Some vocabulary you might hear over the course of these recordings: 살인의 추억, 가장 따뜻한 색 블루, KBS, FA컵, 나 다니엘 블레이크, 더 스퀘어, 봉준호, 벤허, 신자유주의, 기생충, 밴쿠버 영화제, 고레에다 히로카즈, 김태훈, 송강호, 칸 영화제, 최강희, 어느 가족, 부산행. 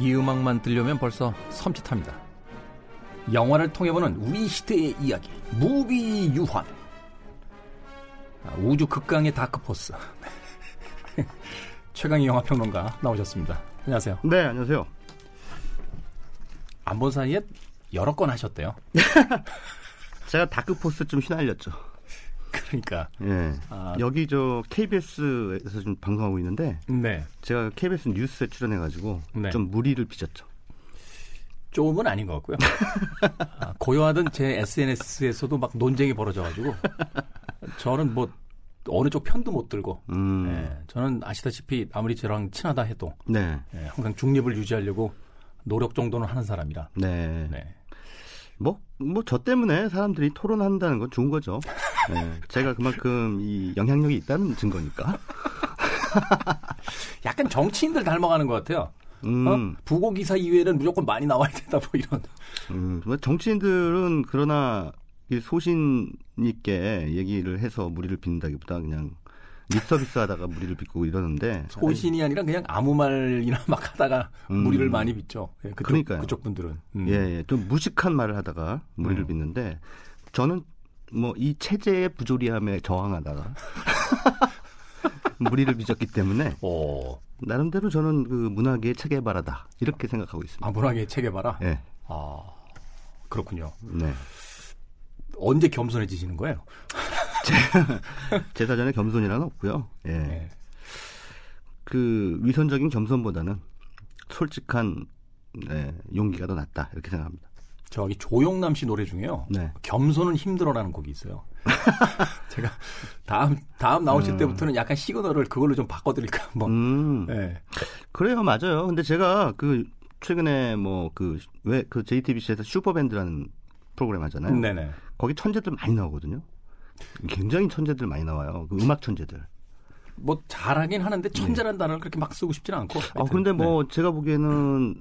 이 음악만 들려면 벌써 섬찟합니다. 영화를 통해 보는 우리 시대의 이야기, 무비 유한. 우주 극강의 다크포스 최강희 영화평론가 나오셨습니다. 안녕하세요. 네, 안녕하세요. 안 본 사이에 여러 건 하셨대요. 제가 다크포스 좀 휘날렸죠. 그러니까. 예. 아, 여기 저 KBS에서 좀 방송하고 있는데, 네. 제가 KBS 뉴스에 출연해가지고 네. 좀 무리를 빚었죠. 조금은 아닌 것 같고요. 아, 고요하던 제 SNS에서도 막 논쟁이 벌어져가지고 저는 뭐 어느 쪽 편도 못 들고, 예, 저는 아시다시피 아무리 저랑 친하다 해도 네. 예, 항상 중립을 유지하려고 노력 정도는 하는 사람이라. 네. 네. 뭐 저 때문에 사람들이 토론한다는 건 좋은 거죠. 네, 제가 그만큼 이 영향력이 있다는 증거니까. 약간 정치인들 닮아가는 것 같아요. 부고기사 이외에는 무조건 많이 나와야 된다 뭐 이런. 정치인들은 그러나 이 소신 있게 얘기를 해서 무리를 빚는다기보다 그냥 립서비스 하다가 무리를 빚고 이러는데. 소신이 아니라 그냥 아무 말이나 막 하다가 무리를 많이 빚죠. 예, 그쪽 분들은. 예, 좀 무식한 말을 하다가 무리를 빚는데 저는 뭐 이 체제의 부조리함에 저항하다가 무리를 빚었기 때문에 나름대로 저는 그 문학의 체계바라다 이렇게 생각하고 있습니다. 아, 문학의 체계바라? 네. 아, 그렇군요. 네. 언제 겸손해지시는 거예요? 제 사전에 겸손이란 없고요. 예. 네. 그 위선적인 겸손보다는 솔직한 네, 용기가 더 낫다 이렇게 생각합니다. 저기 조용남 씨 노래 중에요. 네. 겸손은 힘들어라는 곡이 있어요. 제가 다음 나오실 때부터는 약간 시그널을 그걸로 좀 바꿔드릴까 한번. 네. 그래요, 맞아요. 근데 제가 그 최근에 뭐 그 JTBC에서 슈퍼밴드라는 프로그램 하잖아요. 네네. 거기 천재들 많이 나오거든요. 굉장히 천재들 많이 나와요. 그 음악 천재들. 뭐 잘하긴 하는데 천재란 네. 단어를 그렇게 막 쓰고 싶지는 않고. 아, 근데 뭐 네. 제가 보기에는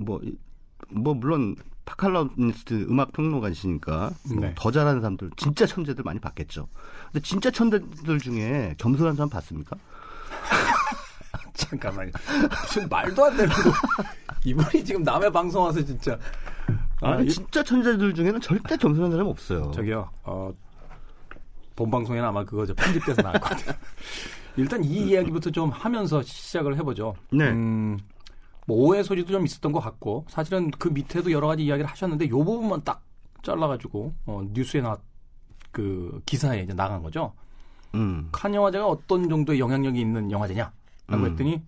뭐 물론 파칼라니스트 음악 평론가시니까 네. 더 잘하는 사람들 진짜 천재들 많이 봤겠죠. 근데 진짜 천재들 중에 겸손한 사람 봤습니까? 잠깐만요. 무슨 말도 안 되는 거. 이분이 지금 남의 방송 와서 진짜. 아니, 진짜 천재들 중에는 절대 겸손한 사람 없어요. 저기요. 본 방송에는 아마 그거 편집돼서 나올 것 같아요. 일단 이 이야기부터 좀 하면서 시작을 해보죠. 네. 뭐 오해 소지도 좀 있었던 것 같고 사실은 그 밑에도 여러 가지 이야기를 하셨는데 이 부분만 딱 잘라가지고 뉴스에 그 기사에 이제 나간 거죠. 칸 영화제가 어떤 정도의 영향력이 있는 영화제냐라고 했더니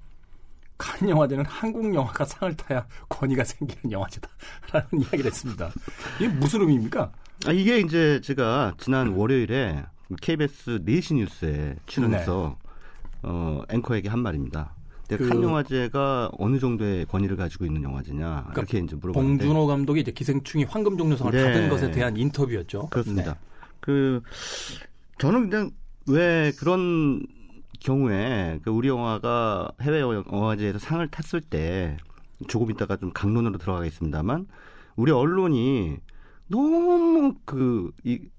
칸 영화제는 한국 영화가 상을 타야 권위가 생기는 영화제다라는 이야기를 했습니다. 이게 무슨 의미입니까? 아, 이게 이제 제가 지난 월요일에 KBS 4시 뉴스에 출연해서 네. 앵커에게 한 말입니다. 칸 영화제가 어느 정도의 권위를 가지고 있는 영화제냐 그러니까 이렇게 이제 물어봤는데 봉준호 감독이 이제 기생충이 황금종려상을 네. 받은 것에 대한 인터뷰였죠. 그렇습니다. 네. 저는 그냥 왜 그런 경우에 우리 영화가 해외 영화제에서 상을 탔을 때 조금 있다가 좀 강론으로 들어가겠습니다만 우리 언론이 너무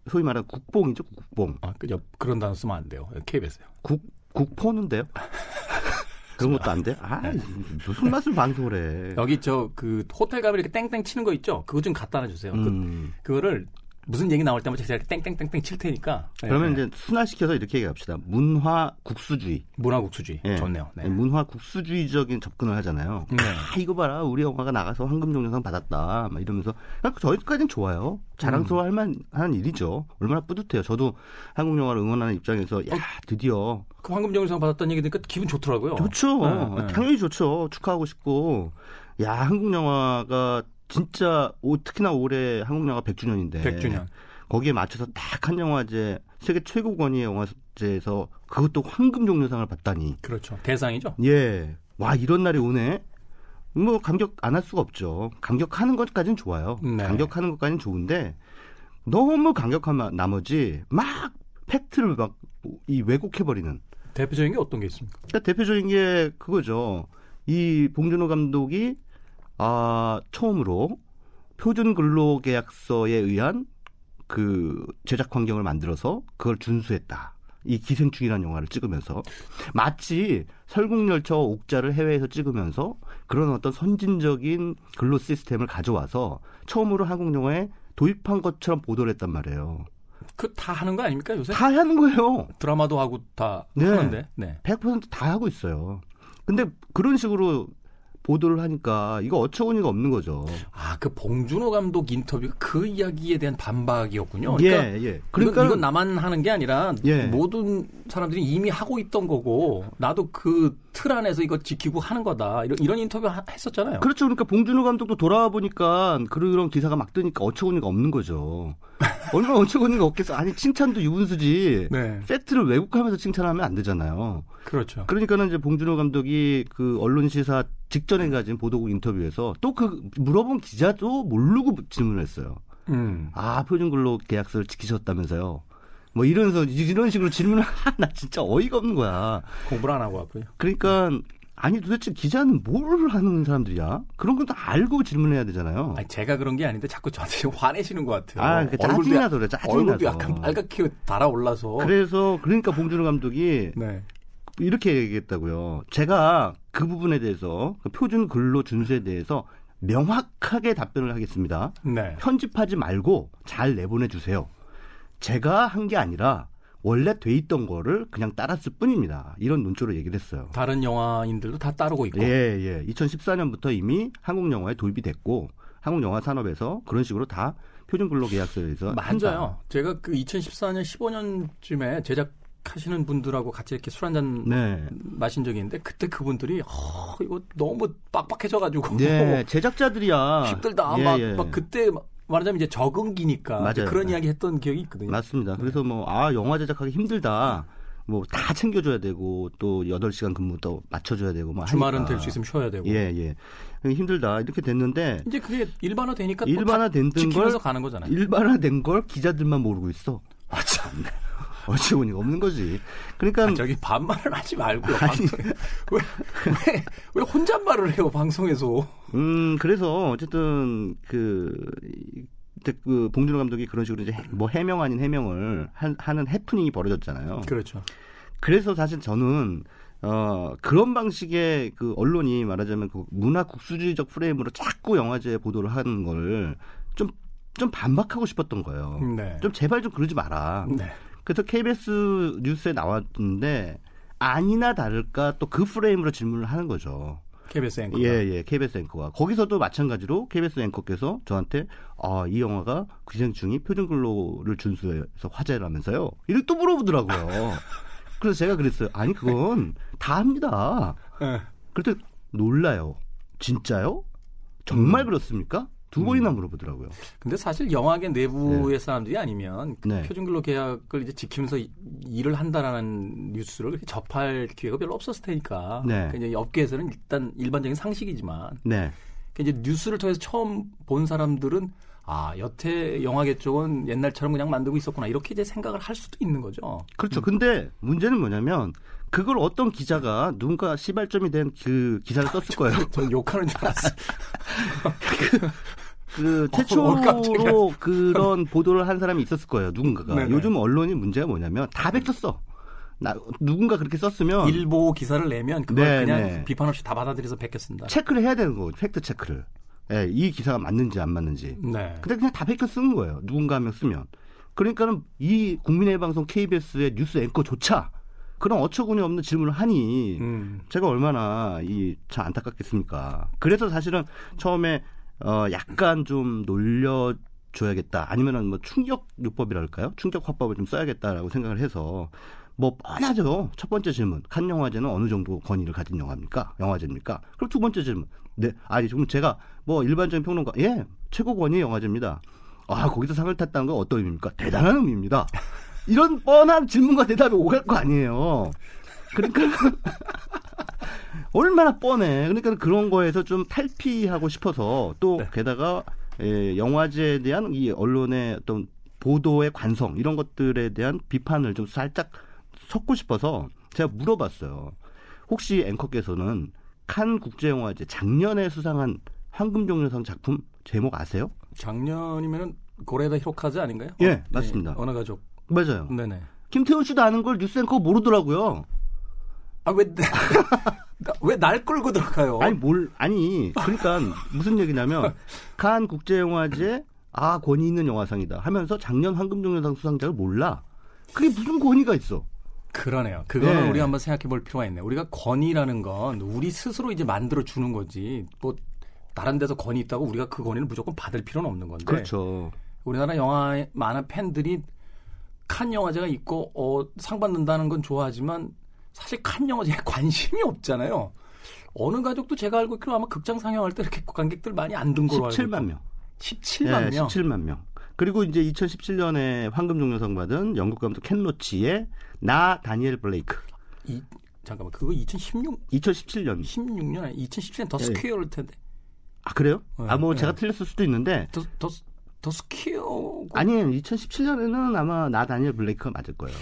소위 말하는 국뽕이죠, 국뽕. 아, 그런 단어 쓰면 안 돼요. KBS요. 국포는데요. 그런 것도 안 돼? 아, 무슨 맛을 방송을 해. 여기 호텔 가면 이렇게 땡땡 치는 거 있죠? 그거 좀 갖다 놔주세요. 그거를 무슨 얘기 나올 때마다 제가 이렇게 땡땡땡땡 칠 테니까. 그러면 네. 이제 순화시켜서 이렇게 얘기합시다. 문화국수주의. 문화국수주의. 네. 좋네요. 네. 문화국수주의적인 접근을 하잖아요. 네. 아, 이거 봐라. 우리 영화가 나가서 황금종려상 받았다. 막 이러면서. 저희까지는 좋아요. 자랑스러워할 만한 일이죠. 얼마나 뿌듯해요. 저도 한국 영화를 응원하는 입장에서 드디어. 그 황금종려상 받았다는 얘기 들으니까 기분 좋더라고요. 좋죠. 네, 네. 당연히 좋죠. 축하하고 싶고. 야, 한국 영화가 진짜 특히나 올해 한국 영화 100주년인데 100주년. 거기에 맞춰서 딱 한 영화제 세계 최고 권위의 영화제에서 그것도 황금종려상을 받다니. 그렇죠. 대상이죠. 예. 와, 이런 날이 오네. 뭐 감격 안 할 수가 없죠. 감격하는 것까지는 좋아요. 네. 감격하는 것까지는 좋은데 너무 감격한 나머지 막 팩트를 막 이 왜곡해버리는. 대표적인 게 어떤 게 있습니까? 그러니까 대표적인 게 그거죠. 이 봉준호 감독이 처음으로 표준근로계약서에 의한 그 제작 환경을 만들어서 그걸 준수했다. 이 기생충이라는 영화를 찍으면서 마치 설국열차와 옥자를 해외에서 찍으면서 그런 어떤 선진적인 근로 시스템을 가져와서 처음으로 한국 영화에 도입한 것처럼 보도를 했단 말이에요. 그 다 하는 거 아닙니까 요새? 다 하는 거예요. 드라마도 하고 다 네, 하는데. 네. 100% 다 하고 있어요. 근데 그런 식으로 보도를 하니까 이거 어처구니가 없는 거죠. 아, 그 봉준호 감독 인터뷰가 그 이야기에 대한 반박이었군요. 그러니까, 예, 예. 그러니까 이건 나만 하는 게 아니라 예. 모든 사람들이 이미 하고 있던 거고 나도 그 틀 안에서 이거 지키고 하는 거다. 이런 인터뷰 했었잖아요. 그렇죠. 그러니까 봉준호 감독도 돌아와 보니까 그런 기사가 막 뜨니까 어처구니가 없는 거죠. 얼마나 어처구니가 없겠어. 아니 칭찬도 유분수지. 네. 팩트를 왜곡하면서 칭찬하면 안 되잖아요. 그렇죠. 그러니까는 이제 봉준호 감독이 그 언론 시사 직전에 가진 보도국 인터뷰에서 또 그 물어본 기자도 모르고 질문했어요. 아, 표준근로 계약서를 지키셨다면서요. 뭐 이러면서 이런 식으로 질문을 나 진짜 어이가 없는 거야. 공부를 안 하고 왔고요. 그러니까 아니 도대체 기자는 뭘 하는 사람들이야? 그런 건 다 알고 질문해야 되잖아요. 아니, 제가 그런 게 아닌데 자꾸 저한테 화내시는 것 같아요. 아, 그러니까 짜증나서 그래. 짜증나서. 얼굴도 약간 빨갛게 달아올라서. 그래서 그러니까 봉준호 감독이 네. 이렇게 얘기했다고요. 제가 그 부분에 대해서 표준 근로 준수에 대해서 명확하게 답변을 하겠습니다. 네. 편집하지 말고 잘 내보내주세요. 제가 한 게 아니라 원래 돼 있던 거를 그냥 따랐을 뿐입니다. 이런 논조로 얘기를 했어요. 다른 영화인들도 다 따르고 있고. 예, 예. 2014년부터 이미 한국 영화에 도입이 됐고 한국 영화 산업에서 그런 식으로 다 표준 근로 계약서에서 맞아요. 한다. 제가 그 2014년 15년쯤에 제작하시는 분들하고 같이 이렇게 술 한잔 네. 마신 적이 있는데 그때 그분들이 이거 너무 빡빡해져가지고. 네, 제작자들이야. 힘들다. 예, 예. 막 그때 막. 말하자면 이제 적응기니까 맞아요. 그런 이야기 했던 기억이 있거든요. 맞습니다. 그래서 뭐 아 영화 제작하기 힘들다. 뭐 다 챙겨줘야 되고 또 8시간 근무도 맞춰줘야 되고 막 주말은 될 수 있으면 쉬어야 되고 예예 예. 힘들다 이렇게 됐는데 이제 그게 일반화 되니까 일반화된 걸 가는 거잖아요. 일반화된 걸 기자들만 모르고 있어. 아 참. 어처구니가 없는 거지. 그러니까 아, 저기 반말을 하지 말고요. 왜 혼잣말을 해요 방송에서? 그래서 어쨌든 그 봉준호 감독이 그런 식으로 이제 뭐 해명 아닌 해명을 하는 해프닝이 벌어졌잖아요. 그렇죠. 그래서 사실 저는 그런 방식의 그 언론이 말하자면 그 문화 국수주의적 프레임으로 자꾸 영화제 보도를 하는 걸 좀 반박하고 싶었던 거예요. 네. 좀 제발 좀 그러지 마라. 네. 그래서 KBS 뉴스에 나왔는데 아니나 다를까 또 그 프레임으로 질문을 하는 거죠. KBS 앵커가. 예, KBS 앵커가. 거기서도 마찬가지로 KBS 앵커께서 저한테 이 영화가 기생충이 표준근로를 준수해서 화제라면서요. 이렇게 또 물어보더라고요. 그래서 제가 그랬어요. 아니 그건 다 합니다. 그랬더니 놀라요. 진짜요? 정말 그렇습니까? 두 번이나 물어보더라고요. 근데 사실 영화계 내부의 네. 사람들이 아니면 그 네. 표준근로 계약을 이제 지키면서 일을 한다라는 뉴스를 접할 기회가 별로 없었을 테니까. 네. 그러니까 이제 업계에서는 일단 일반적인 상식이지만. 네. 그러니까 이제 뉴스를 통해서 처음 본 사람들은 여태 영화계 쪽은 옛날처럼 그냥 만들고 있었구나. 이렇게 이제 생각을 할 수도 있는 거죠. 그렇죠. 근데 문제는 뭐냐면 그걸 어떤 기자가 누군가 시발점이 된 그 기사를 썼을 거예요. 전 욕하는 줄 알았어요. 그 최초로 그런 보도를 한 사람이 있었을 거예요. 누군가가. 네네. 요즘 언론이 문제가 뭐냐면 다 베꼈어. 누군가 그렇게 썼으면 일보 기사를 내면 그걸 네네. 그냥 비판 없이 다 받아들여서 베꼈습니다. 체크를 해야 되는 거예요. 팩트 체크를. 예, 이 기사가 맞는지 안 맞는지. 네. 근데 그냥 다 베껴 쓰는 거예요. 누군가 한 명 쓰면. 그러니까는 이 국민의 방송 KBS의 뉴스 앵커조차 그런 어처구니 없는 질문을 하니 제가 얼마나 참 안타깝겠습니까. 그래서 사실은 처음에 약간 좀 놀려줘야겠다. 아니면은 뭐 충격 요법이랄까요? 충격 화법을 좀 써야겠다라고 생각을 해서 뭐 뻔하죠. 첫 번째 질문. 칸 영화제는 어느 정도 권위를 가진 영화입니까? 영화제입니까? 그럼 두 번째 질문. 네, 아니 지금 제가 뭐 일반적인 평론가 예, 최고 권위 영화제입니다. 아, 거기서 상을 탔다는 건 어떤 의미입니까? 대단한 의미입니다. 이런 뻔한 질문과 대답이 오갈 거 아니에요. 그러니까 얼마나 뻔해. 그러니까 그런 거에서 좀 탈피하고 싶어서 또 네. 게다가 영화제에 대한 이 언론의 어떤 보도의 관성 이런 것들에 대한 비판을 좀 살짝 섞고 싶어서 제가 물어봤어요. 혹시 앵커께서는 칸 국제영화제 작년에 수상한 황금종려상 작품 제목 아세요? 작년이면은 고레에다 히로카즈 아닌가요? 예, 맞습니다. 네, 어느 가족. 맞아요. 네네. 김태훈 씨도 아는 걸 뉴스 앵커 모르더라고요. 아, 왜 왜 날 끌고 들어가요? 아니 그러니까 무슨 얘기냐면 칸 국제영화제 아 권위 있는 영화상이다 하면서 작년 황금종려상 수상자를 몰라. 그게 무슨 권위가 있어? 그러네요. 그거는 네. 우리 한번 생각해 볼 필요가 있네. 우리가 권위라는 건 우리 스스로 이제 만들어 주는 거지. 뭐 다른 데서 권위 있다고 우리가 그 권위를 무조건 받을 필요는 없는 건데. 그렇죠. 우리나라 영화 많은 팬들이 칸 영화제가 있고 상 받는다는 건 좋아하지만 사실 칸 영화제에 관심이 없잖아요. 어느 가족도 제가 알고 있기로 아마 극장 상영할 때 이렇게 관객들 많이 안 든 걸로 알고 있어요. 17만 명. 17만 명. 그리고 이제 2017년에 황금종려상 받은 영국 감독 켄 로치의 나 다니엘 블레이크. 잠깐만 그거 2017년 2017년 더 스퀘어일 텐데. 아 그래요? 네, 뭐 제가 틀렸을 수도 있는데. 더 스퀘어. 아니에요. 2017년에는 아마 나 다니엘 블레이크 맞을 거예요.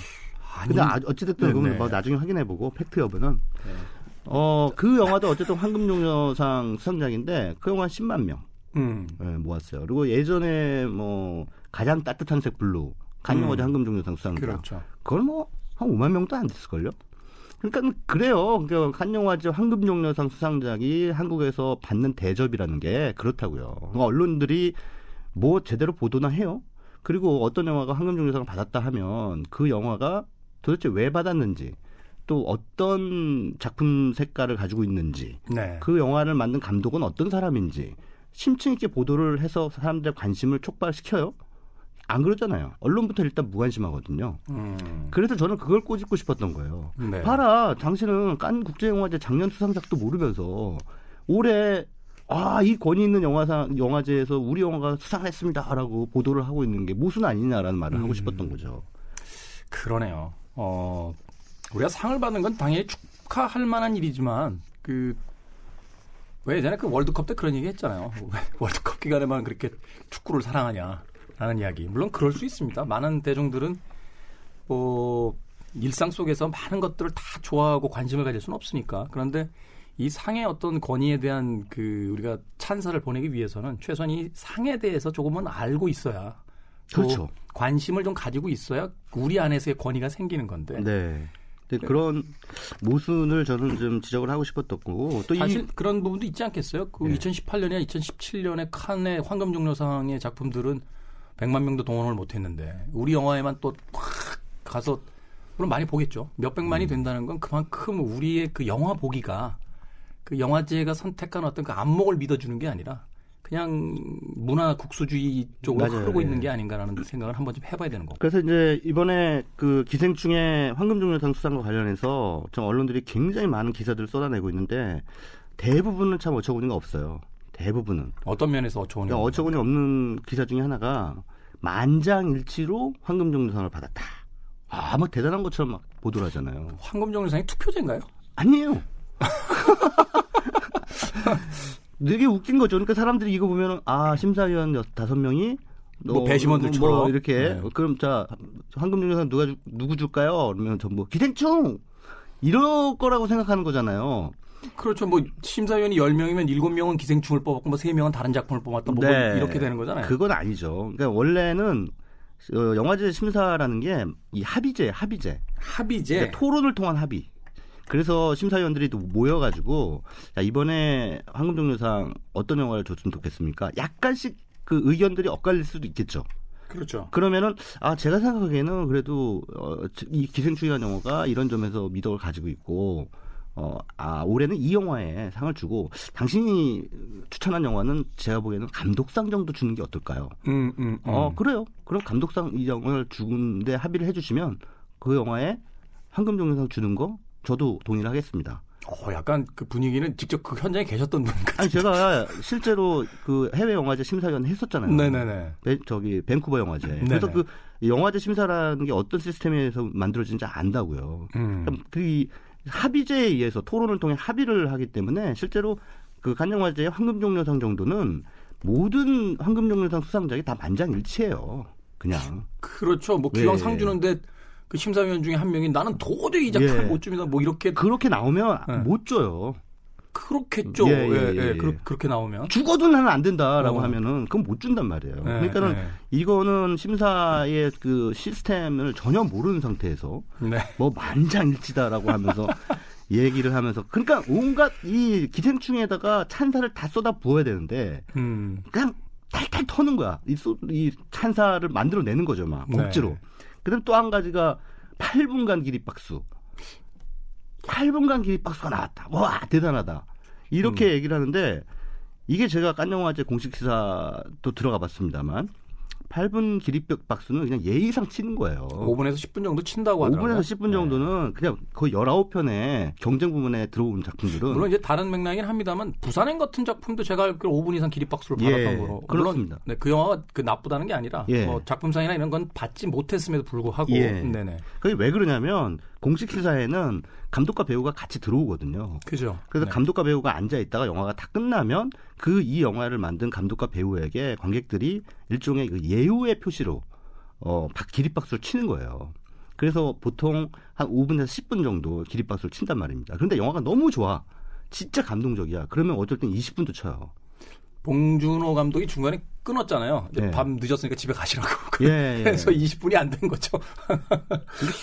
근데 어찌됐든 그건 뭐 나중에 확인해보고 팩트 여부는. 네. 그 영화도 어쨌든 황금종려상 수상작인데 그 영화 10만 명. 네, 모았어요. 그리고 예전에 뭐 가장 따뜻한 색 블루 칸 영화제 황금종려상 수상작. 그렇죠. 그걸 뭐 한 5만 명도 안 됐을걸요. 그러니까 그래요. 그러니까 칸 영화제 황금종려상 수상작이 한국에서 받는 대접이라는 게 그렇다고요. 그러니까 언론들이 뭐 제대로 보도나 해요. 그리고 어떤 영화가 황금종려상을 받았다 하면 그 영화가 도대체 왜 받았는지 또 어떤 작품 색깔을 가지고 있는지 네. 그 영화를 만든 감독은 어떤 사람인지 심층 있게 보도를 해서 사람들의 관심을 촉발시켜요? 안 그러잖아요. 언론부터 일단 무관심하거든요. 그래서 저는 그걸 꼬집고 싶었던 거예요. 네. 봐라, 당신은 칸 국제영화제 작년 수상작도 모르면서 올해 이 권위 있는 영화제에서 우리 영화가 수상했습니다라고 보도를 하고 있는 게 모순 아니냐라는 말을 하고 싶었던 거죠. 그러네요. 우리가 상을 받는 건 당연히 축하할 만한 일이지만 왜 예전에 그 월드컵 때 그런 얘기 했잖아요. 월드컵 기간에만 그렇게 축구를 사랑하냐라는 이야기. 물론 그럴 수 있습니다. 많은 대중들은 일상 속에서 많은 것들을 다 좋아하고 관심을 가질 수는 없으니까. 그런데 이 상의 어떤 권위에 대한 우리가 찬사를 보내기 위해서는 최소한 이 상에 대해서 조금은 알고 있어야. 그렇죠. 관심을 좀 가지고 있어야 우리 안에서의 권위가 생기는 건데. 네. 근데 그런 모순을 저는 좀 지적을 하고 싶었었고 또 사실 그런 부분도 있지 않겠어요? 2018년이나 2017년에 칸의 황금종려상의 작품들은 100만 명도 동원을 못했는데 우리 영화에만 또 팍 가서 물론 많이 보겠죠. 몇백만이 된다는 건 그만큼 우리의 그 영화 보기가 그 영화제가 선택한 어떤 그 안목을 믿어주는 게 아니라 그냥 문화 국수주의 쪽으로 흐르고 있는 게 아닌가라는 생각을 한번 좀 해봐야 되는 거고. 그래서 이제 이번에 그 기생충의 황금종려상 수상과 관련해서 좀 언론들이 굉장히 많은 기사들을 쏟아내고 있는데 대부분은 참 어처구니가 없어요. 대부분은. 어떤 면에서 그러니까 어처구니 없는 기사 중에 하나가 만장일치로 황금종려상을 받았다. 뭐 대단한 것처럼 막 보도를 하잖아요. 황금종려상이 투표제인가요? 아니에요. 되게 웃긴 거죠. 그러니까 사람들이 이거 보면 심사위원 5명이 배심원들처럼 이렇게 그럼 자 황금종려상 누구 줄까요? 그러면 전부 기생충 이럴 거라고 생각하는 거잖아요. 그렇죠. 심사위원이 10명이면 7명은 기생충을 뽑았고 3명은 다른 작품을 뽑았다. 이렇게 되는 거잖아요. 그건 아니죠. 그러니까 원래는 영화제 심사라는 게 이 합의제. 그러니까 토론을 통한 합의. 그래서 심사위원들이 또 모여가지고 이번에 황금종려상 어떤 영화를 줬으면 좋겠습니까? 약간씩 그 의견들이 엇갈릴 수도 있겠죠. 그렇죠. 그러면은 제가 생각하기에는 그래도 이 기생충이라는 영화가 이런 점에서 미덕을 가지고 있고 올해는 이 영화에 상을 주고 당신이 추천한 영화는 제가 보기에는 감독상 정도 주는 게 어떨까요? 그래요. 그럼 감독상 이 영화를 주는데 합의를 해주시면 그 영화에 황금종려상 주는 거 저도 동의를 하겠습니다. 약간 그 분위기는 직접 그 현장에 계셨던 분 같은데. 제가 실제로 그 해외 영화제 심사위원 했었잖아요. 네네네. 밴쿠버 영화제. 네네. 그래서 그 영화제 심사라는 게 어떤 시스템에서 만들어진지 안다고요. 그 합의제에 의해서 토론을 통해 합의를 하기 때문에 실제로 그 칸 영화제의 황금종려상 정도는 모든 황금종려상 수상작이 다 만장일치예요. 그냥. 그렇죠. 기왕 상 주는데. 그 심사위원 중에 한 명이 나는 도저히 이 작품을 못 줍니다. 이렇게 그렇게 나오면 못 줘요. 그렇겠죠. 그렇게 나오면 죽어도 나는 안 된다라고 하면은 그건 못 준단 말이에요. 그러니까는 이거는 심사의 그 시스템을 전혀 모르는 상태에서 만장일치다라고 하면서 얘기를 하면서 그러니까 온갖 이 기생충에다가 찬사를 다 쏟아 부어야 되는데 그냥 탈탈 터는 거야. 이 찬사를 만들어내는 거죠, 막 억지로. 네. 그다음 또 한 가지가 8분간 기립박수. 8분간 기립박수가 나왔다. 와 대단하다. 이렇게 얘기를 하는데 이게 제가 칸 영화제 공식 시사도 들어가봤습니다만 8분 기립박수는 그냥 예의상 치는 거예요. 5분에서 10분 정도 친다고 하더라고요. 5분에서 10분 정도는 네. 그냥 거의 19편의 경쟁 부문에 들어온 작품들은 물론 이제 다른 맥락이긴 합니다만 부산행 같은 작품도 제가 알기로 5분 이상 기립박수를 받았던 거로 그렇습니다. 네, 그 영화가 그 나쁘다는 게 아니라 예. 뭐 작품상이나 이런 건 받지 못했음에도 불구하고 예. 네네. 그게 왜 그러냐면 공식 시사에는 감독과 배우가 같이 들어오거든요. 그죠. 그래서 네. 감독과 배우가 앉아있다가 영화가 다 끝나면 그 이 영화를 만든 감독과 배우에게 관객들이 일종의 그 예우의 표시로 기립박수를 치는 거예요. 그래서 보통 한 5분에서 10분 정도 기립박수를 친단 말입니다. 그런데 영화가 너무 좋아. 진짜 감동적이야. 그러면 어쩔 땐 20분도 쳐요. 봉준호 감독이 중간에 끊었잖아요. 네. 밤 늦었으니까 집에 가시라고. 예, 그래서 예. 20분이 안 된 거죠.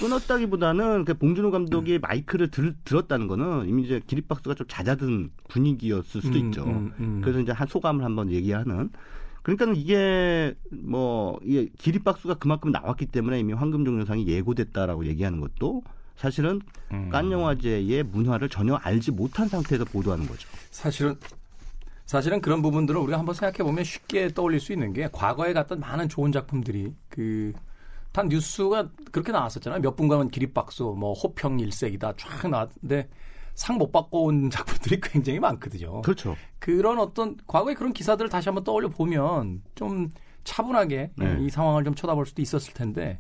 끊었다기보다는 봉준호 감독이 마이크를 들었다는 거는 이미 이제 기립박수가 좀 잦아든 분위기였을 수도 있죠. 그래서 이제 한 소감을 한번 얘기하는. 그러니까는 이게 뭐 이게 기립박수가 그만큼 나왔기 때문에 이미 황금종려상이 예고됐다라고 얘기하는 것도. 사실은 칸 영화제의 문화를 전혀 알지 못한 상태에서 보도하는 거죠. 사실은 그런 부분들을 우리가 한번 생각해보면 쉽게 떠올릴 수 있는 게 과거에 갔던 많은 좋은 작품들이 단 뉴스가 그렇게 나왔었잖아요. 몇 분간은 기립박수, 뭐 호평 일색이다 쫙 나왔는데 상 못 받고 온 작품들이 굉장히 많거든요. 그렇죠. 그런 어떤 과거의 그런 기사들을 다시 한번 떠올려보면 좀 차분하게 네. 이 상황을 좀 쳐다볼 수도 있었을 텐데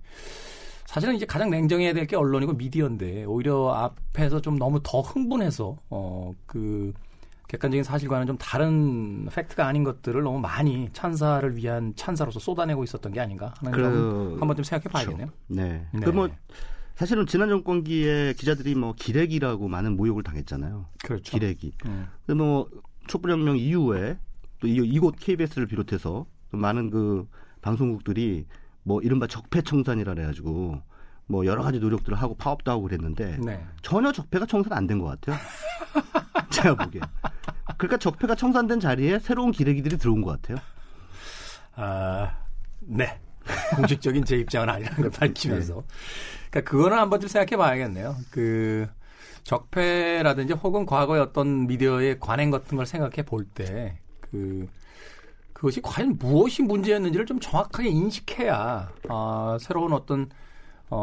사실은 이제 가장 냉정해야 될 게 언론이고 미디어인데 오히려 앞에서 좀 너무 더 흥분해서 객관적인 사실과는 좀 다른 팩트가 아닌 것들을 너무 많이 찬사를 위한 찬사로서 쏟아내고 있었던 게 아닌가 하는 걸 한번 좀 생각해 봐야겠네요. 네. 네. 뭐 사실은 지난 정권기에 기자들이 뭐 기레기라고 많은 모욕을 당했잖아요. 그렇죠. 기레기. 뭐 촛불혁명 이후에 또 이곳 KBS를 비롯해서 또 많은 그 방송국들이 뭐 이른바 적폐청산이라 해가지고 뭐 여러 가지 노력들을 하고 파업도 하고 그랬는데 네. 전혀 적폐가 청산 안 된 것 같아요. 제가 보기에. 그러니까 적폐가 청산된 자리에 새로운 기레기들이 들어온 것 같아요. 네. 공식적인 제 입장은 아니라는 걸 밝히면서. 네. 그러니까 그거는 한번 좀 생각해 봐야겠네요. 적폐라든지 혹은 과거의 어떤 미디어의 관행 같은 걸 생각해 볼 때 그것이 과연 무엇이 문제였는지를 좀 정확하게 인식해야 새로운 어떤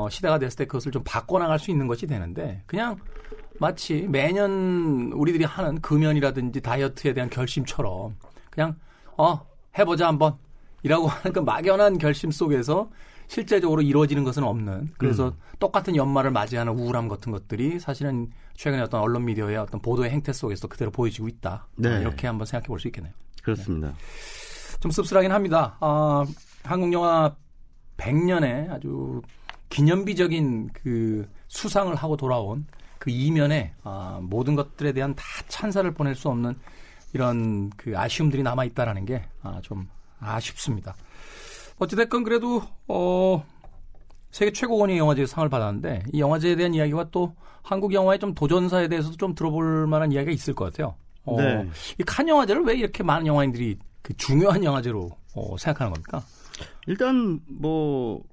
시대가 됐을 때 그것을 좀 바꿔나갈 수 있는 것이 되는데 그냥 마치 매년 우리들이 하는 금연이라든지 다이어트에 대한 결심처럼 그냥 해보자 한번 이라고 하는 그 막연한 결심 속에서 실제적으로 이루어지는 것은 없는 그래서 똑같은 연말을 맞이하는 우울함 같은 것들이 사실은 최근에 어떤 언론 미디어의 어떤 보도의 행태 속에서 그대로 보여지고 있다. 네. 이렇게 한번 생각해 볼 수 있겠네요. 그렇습니다. 네. 좀 씁쓸하긴 합니다. 한국 영화 100년에 아주 기념비적인 그 수상을 하고 돌아온 그 이면에 모든 것들에 대한 다 찬사를 보낼 수 없는 이런 그 아쉬움들이 남아있다라는 게 좀 아쉽습니다. 어찌됐건 그래도 세계 최고권위 영화제 상을 받았는데 이 영화제에 대한 이야기와 또 한국 영화의 좀 도전사에 대해서도 좀 들어볼 만한 이야기가 있을 것 같아요. 네. 이 칸 영화제를 왜 이렇게 많은 영화인들이 그 중요한 영화제로 생각하는 겁니까? 일단 뭐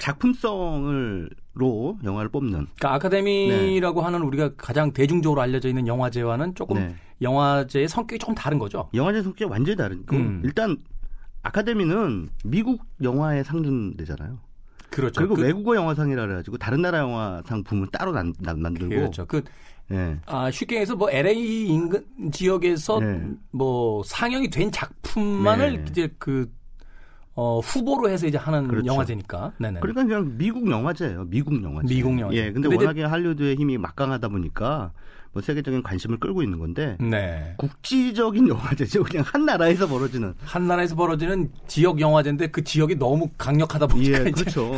작품성으로 영화를 뽑는. 그러니까 아카데미라고 네. 하는 우리가 가장 대중적으로 알려져 있는 영화제와는 조금 네. 영화제의 성격이 조금 다른 거죠. 영화제 성격이 완전히 다른. 일단 아카데미는 미국 영화에 상준되잖아요. 그렇죠. 그리고 외국어 영화상이라 그래가지고 다른 나라 영화상 부문 따로 만들고. 그렇죠. 네. 쉽게 해서 뭐 LA 인근 지역에서 네. 뭐 상영이 된 작품만을 네. 이제 후보로 해서 이제 하는 그렇죠. 영화제니까. 네네. 그러니까 그냥 미국 영화제예요. 미국 영화제. 예. 근데 워낙에 한류도의 힘이 막강하다 보니까 뭐 세계적인 관심을 끌고 있는 건데. 네. 국지적인 영화제죠. 그냥 한 나라에서 벌어지는 지역 영화제인데 그 지역이 너무 강력하다 보니까. 예, 그렇죠.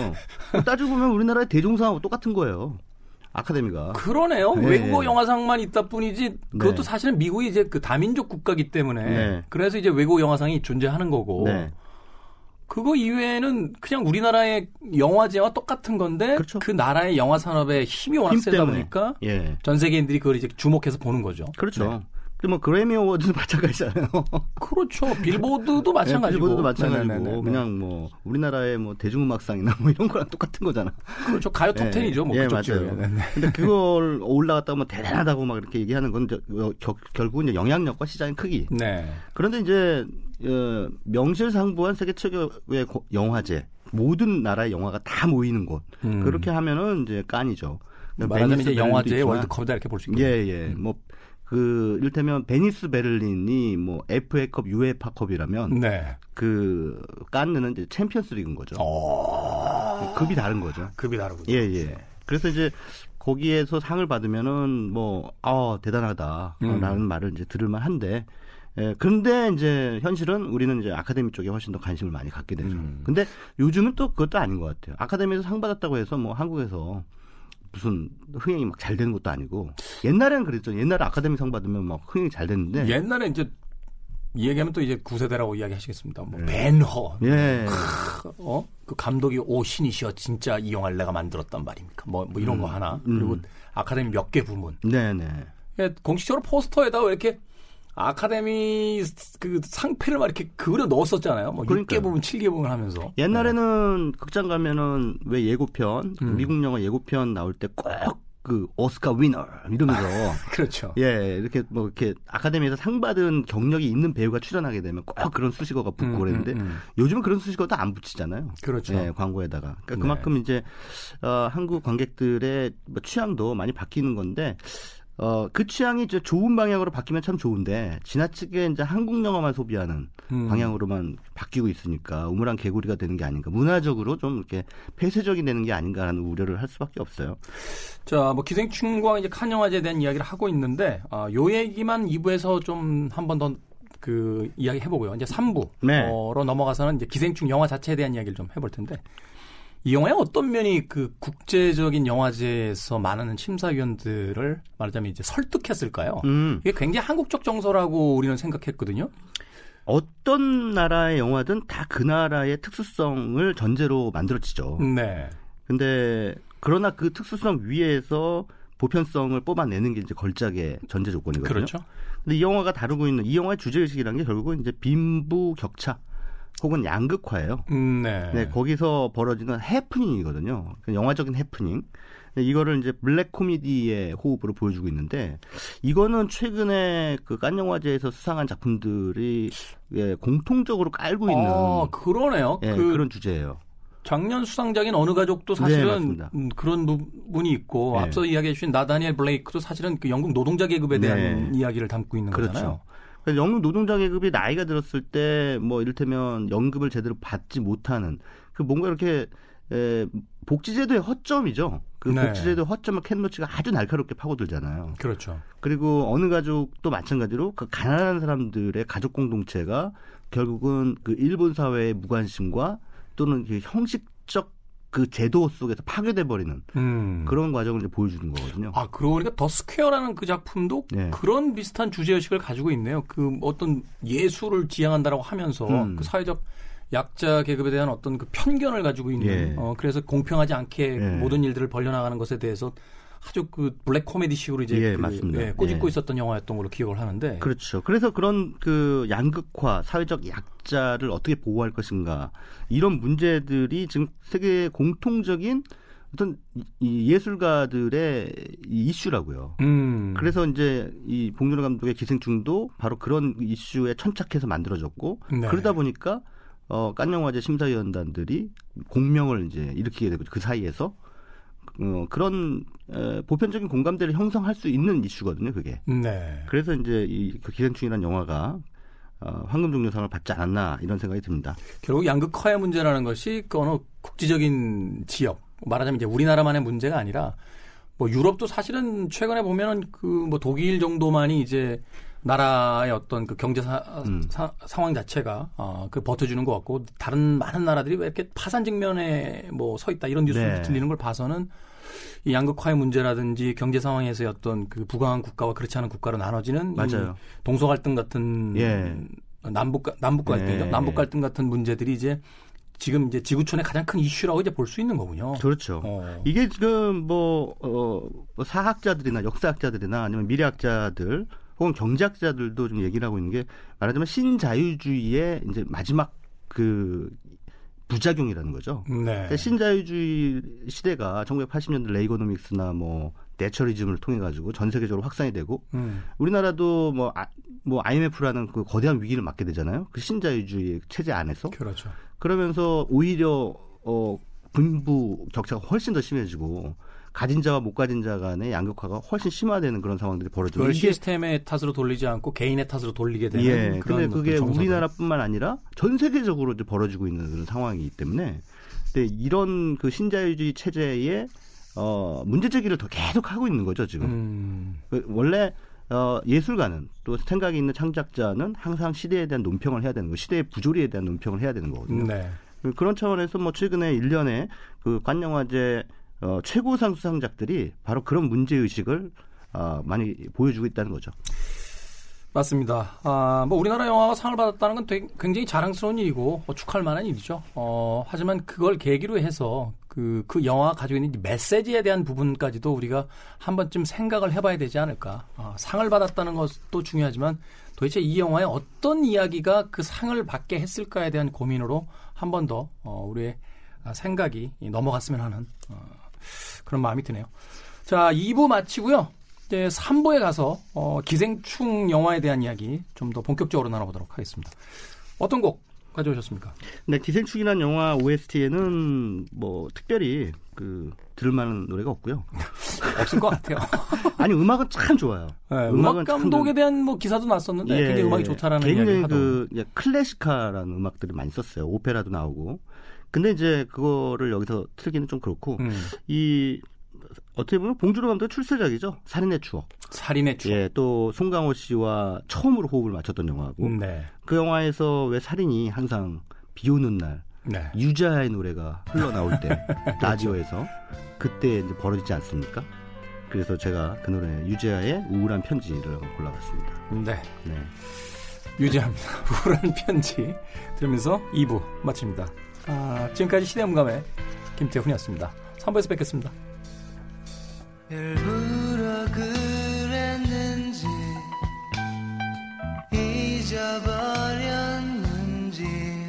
따지고 보면 우리나라의 대종상하고 똑같은 거예요. 아카데미가. 그러네요. 네. 외국어 영화상만 있다 뿐이지 그것도 네. 사실은 미국이 이제 그 다민족 국가이기 때문에 네. 그래서 이제 외국어 영화상이 존재하는 거고. 네. 그거 이외에는 그냥 우리나라의 영화제와 똑같은 건데 그렇죠. 그 나라의 영화 산업의 힘이 워낙 힘 세다 보니까 예. 전 세계인들이 그걸 이제 주목해서 보는 거죠. 그렇죠. 네. 뭐 그래미 어워드도 마찬가지잖아요. 그렇죠. 빌보드도 마찬가지고. 빌보드도 마찬가지고. 네네네네. 그냥 뭐 우리나라의 뭐 대중음악상이나 뭐 이런 거랑 똑같은 거잖아. 그렇죠. 가요 톱10이죠. 뭐 예, 맞아요. 근데 그걸 올라갔다고 뭐 대단하다고 막 이렇게 얘기하는 건 결국은 이제 영향력과 시장의 크기. 네. 그런데 이제 명실상부한 세계 최고의 영화제, 모든 나라의 영화가 다 모이는 곳. 그렇게 하면은 이제 깐이죠. 말하자면 이제 영화제의 월드컵이다 이렇게 볼 수 있겠네요. 예, 예. 뭐 이를테면 베니스 베를린이 뭐 FA컵, UEFA컵이라면 네. 그 깐느는 이제 챔피언스리그인 거죠. 급이 다른 거죠. 급이 다르군요. 예, 예. 그래서 이제 거기에서 상을 받으면은 뭐 대단하다라는 말을 이제 들을만 한데 예, 근데 이제 현실은 우리는 이제 아카데미 쪽에 훨씬 더 관심을 많이 갖게 되죠. 근데 요즘은 또 그것도 아닌 것 같아요. 아카데미에서 상 받았다고 해서 뭐 한국에서 무슨 흥행이 막 잘 되는 것도 아니고 옛날에는 그랬죠. 옛날에 아카데미 상 받으면 막 흥행이 잘 됐는데 옛날에 이제 얘기하면 또 이제 구세대라고 이야기하시겠습니다. 뭐 벤허, 예. 그 감독이 오 신이시여 진짜 이 영화를 내가 만들었단 말입니까? 뭐 이런 거 하나 그리고 아카데미 몇 개 부문. 네네. 예, 공식적으로 포스터에다가 이렇게 아카데미 그 상패를 막 이렇게 그려 넣었었잖아요. 뭐 6개 부분, 7개 부분 하면서. 옛날에는 극장 가면은 왜 예고편, 미국 영화 예고편 나올 때 꼭 그 오스카 위너 이러면서. 그렇죠. 예, 이렇게 뭐 이렇게 아카데미에서 상 받은 경력이 있는 배우가 출연하게 되면 꼭 그런 수식어가 붙고 그랬는데 요즘은 그런 수식어도 안 붙이잖아요. 그렇죠. 예, 광고에다가. 그러니까 그만큼 이제 한국 관객들의 취향도 많이 바뀌는 건데. 그 취향이 이제 좋은 방향으로 바뀌면 참 좋은데 지나치게 이제 한국 영화만 소비하는 방향으로만 바뀌고 있으니까 우물안 개구리가 되는 게 아닌가 문화적으로 좀 이렇게 폐쇄적이 되는 게 아닌가라는 우려를 할 수밖에 없어요. 자, 뭐 기생충과 이제 칸 영화제에 대한 이야기를 하고 있는데 요 얘기만 2부에서 좀 한 번 더 그 이야기 해보고요. 이제 3부로 넘어가서는 이제 기생충 영화 자체에 대한 이야기를 좀 해볼 텐데. 이 영화의 어떤 면이 그 국제적인 영화제에서 많은 심사위원들을 말하자면 이제 설득했을까요? 이게 굉장히 한국적 정서라고 우리는 생각했거든요. 어떤 나라의 영화든 다 그 나라의 특수성을 전제로 만들어지죠. 네. 근데 그러나 그 특수성 위에서 보편성을 뽑아내는 게 이제 걸작의 전제 조건이거든요. 그렇죠. 근데 이 영화가 다루고 있는 이 영화의 주제 의식이라는 게 결국은 이제 빈부 격차. 혹은 양극화예요. 네. 네, 거기서 벌어지는 해프닝이거든요. 영화적인 해프닝. 이거를 이제 블랙 코미디의 호흡으로 보여주고 있는데 이거는 최근에 그 칸 영화제에서 수상한 작품들이 예, 공통적으로 깔고 있는 그러네요. 예, 그런 주제예요. 작년 수상작인 어느 가족도 사실은 네, 그런 부분이 있고 네. 앞서 이야기해 주신 나 다니엘 블레이크도 사실은 그 영국 노동자 계급에 대한 네. 이야기를 담고 있는 그렇죠. 거잖아요. 영국 노동자 계급이 나이가 들었을 때 뭐 이를테면 연금을 제대로 받지 못하는 그 뭔가 이렇게 복지제도의 허점이죠. 그 네. 복지제도의 허점을 캔노치가 아주 날카롭게 파고들잖아요. 그렇죠. 그리고 어느 가족도 마찬가지로 그 가난한 사람들의 가족 공동체가 결국은 그 일본 사회의 무관심과 또는 그 형식적 그 제도 속에서 파괴돼버리는 그런 과정을 이제 보여주는 거거든요. 아, 그러고 보니까 더 스퀘어라는 그 작품도 네. 그런 비슷한 주제의식을 가지고 있네요. 그 어떤 예술을 지향한다라고 하면서 그 사회적 약자 계급에 대한 어떤 그 편견을 가지고 있는 예. 그래서 공평하지 않게 예. 모든 일들을 벌려나가는 것에 대해서 아주 그 블랙 코미디식으로 이제 예, 그, 예, 꼬집고 예. 있었던 영화였던 걸로 기억을 하는데 그렇죠. 그래서 그런 그 양극화, 사회적 약자를 어떻게 보호할 것인가 이런 문제들이 지금 세계 공통적인 어떤 이 예술가들의 이슈라고요. 그래서 이제 이 봉준호 감독의 기생충도 바로 그런 이슈에 천착해서 만들어졌고 네. 그러다 보니까 칸 영화제 심사위원단들이 공명을 이제 일으키게 되고 그 사이에서. 그런 보편적인 공감대를 형성할 수 있는 이슈거든요, 그게. 네. 그래서 이제 이 기생충이라는 영화가 황금종려상을 받지 않았나 이런 생각이 듭니다. 결국 양극화의 문제라는 것이 그 어느 국지적인 지역, 말하자면 이제 우리나라만의 문제가 아니라 뭐 유럽도 사실은 최근에 보면은 그 뭐 독일 정도만이 이제 나라의 어떤 그 경제 상황 자체가 그 버텨주는 것 같고 다른 많은 나라들이 왜 이렇게 파산 직면에 뭐 서 있다 이런 뉴스를 네. 들리는 걸 봐서는 이 양극화의 문제라든지 경제 상황에서의 어떤 그 부강한 국가와 그렇지 않은 국가로 나눠지는 맞아요. 동서 갈등 같은 예. 남북 갈등이죠. 남북 갈등 같은 문제들이 이제 지금 이제 지구촌의 가장 큰 이슈라고 이제 볼 수 있는 거군요. 그렇죠. 이게 지금 사학자들이나 역사학자들이나 아니면 미래학자들 혹은 경제학자들도 좀 얘기를 하고 있는 게 말하자면 신자유주의의 이제 마지막 그 부작용이라는 거죠. 네. 그러니까 신자유주의 시대가 1980년대 레이거노믹스나 뭐 내처리즘을 통해 가지고 전 세계적으로 확산이 되고 우리나라도 뭐 IMF라는 그 거대한 위기를 맞게 되잖아요. 그 신자유주의 체제 안에서. 그렇죠. 그러면서 오히려 빈부 격차가 훨씬 더 심해지고 가진 자와 못 가진 자 간의 양극화가 훨씬 심화되는 그런 상황들이 벌어지고 이게 시스템의 탓으로 돌리지 않고 개인의 탓으로 돌리게 되는 예, 그런 근데 그게 정서가. 우리나라뿐만 아니라 전 세계적으로 이제 벌어지고 있는 그런 상황이기 때문에 근데 이런 그 신자유주의 체제의 문제 제기를 더 계속 하고 있는 거죠 지금. 원래 예술가는 또 생각이 있는 창작자는 항상 시대에 대한 논평을 해야 되는 거, 시대의 부조리에 대한 논평을 해야 되는 거거든요. 네. 그런 차원에서 뭐 최근에 1년에 그 칸 영화제 최고상 수상작들이 바로 그런 문제 의식을 많이 보여주고 있다는 거죠. 맞습니다. 뭐 우리나라 영화가 상을 받았다는 건 되게, 굉장히 자랑스러운 일이고 축할 만한 일이죠. 하지만 그걸 계기로 해서 그 영화가 가지고 있는 메시지에 대한 부분까지도 우리가 한 번쯤 생각을 해봐야 되지 않을까. 상을 받았다는 것도 중요하지만 도대체 이 영화에 어떤 이야기가 그 상을 받게 했을까에 대한 고민으로 한 번 더 우리의 생각이 넘어갔으면 하는 그런 마음이 드네요. 자, 2부 마치고요. 이제 3부에 가서 기생충 영화에 대한 이야기 좀 더 본격적으로 나눠보도록 하겠습니다. 어떤 곡 가져오셨습니까? 네, 기생충이라는 영화 OST에는 뭐 특별히 들을만한 노래가 없고요. 없을 것 같아요. 아니 음악은 참 좋아요. 네, 음악 감독에 대한 뭐 기사도 났었는데 예, 굉장히 음악이 좋다라는 이야기를 하더라고요. 클래시카라는 음악들이 많이 썼어요. 오페라도 나오고. 근데 이제 그거를 여기서 틀기는 좀 그렇고 이 어떻게 보면 봉준호 감독의 출세작이죠. 살인의 추억. 살인의 추억. 예, 또 송강호 씨와 처음으로 호흡을 맞췄던 영화고. 네. 그 영화에서 왜 살인이 항상 비 오는 날 네. 유자의 노래가 흘러나올 때 라디오에서 그때 이제 벌어지지 않습니까? 그래서 제가 그 노래 유자의 우울한 편지를 골라봤습니다. 네. 네. 유자입니다. 우울한 편지 들으면서 2부 마칩니다. 지금까지 시대음감의 김태훈이었습니다. 3부에서 뵙겠습니다. 일부러 그랬는지 잊어버렸는지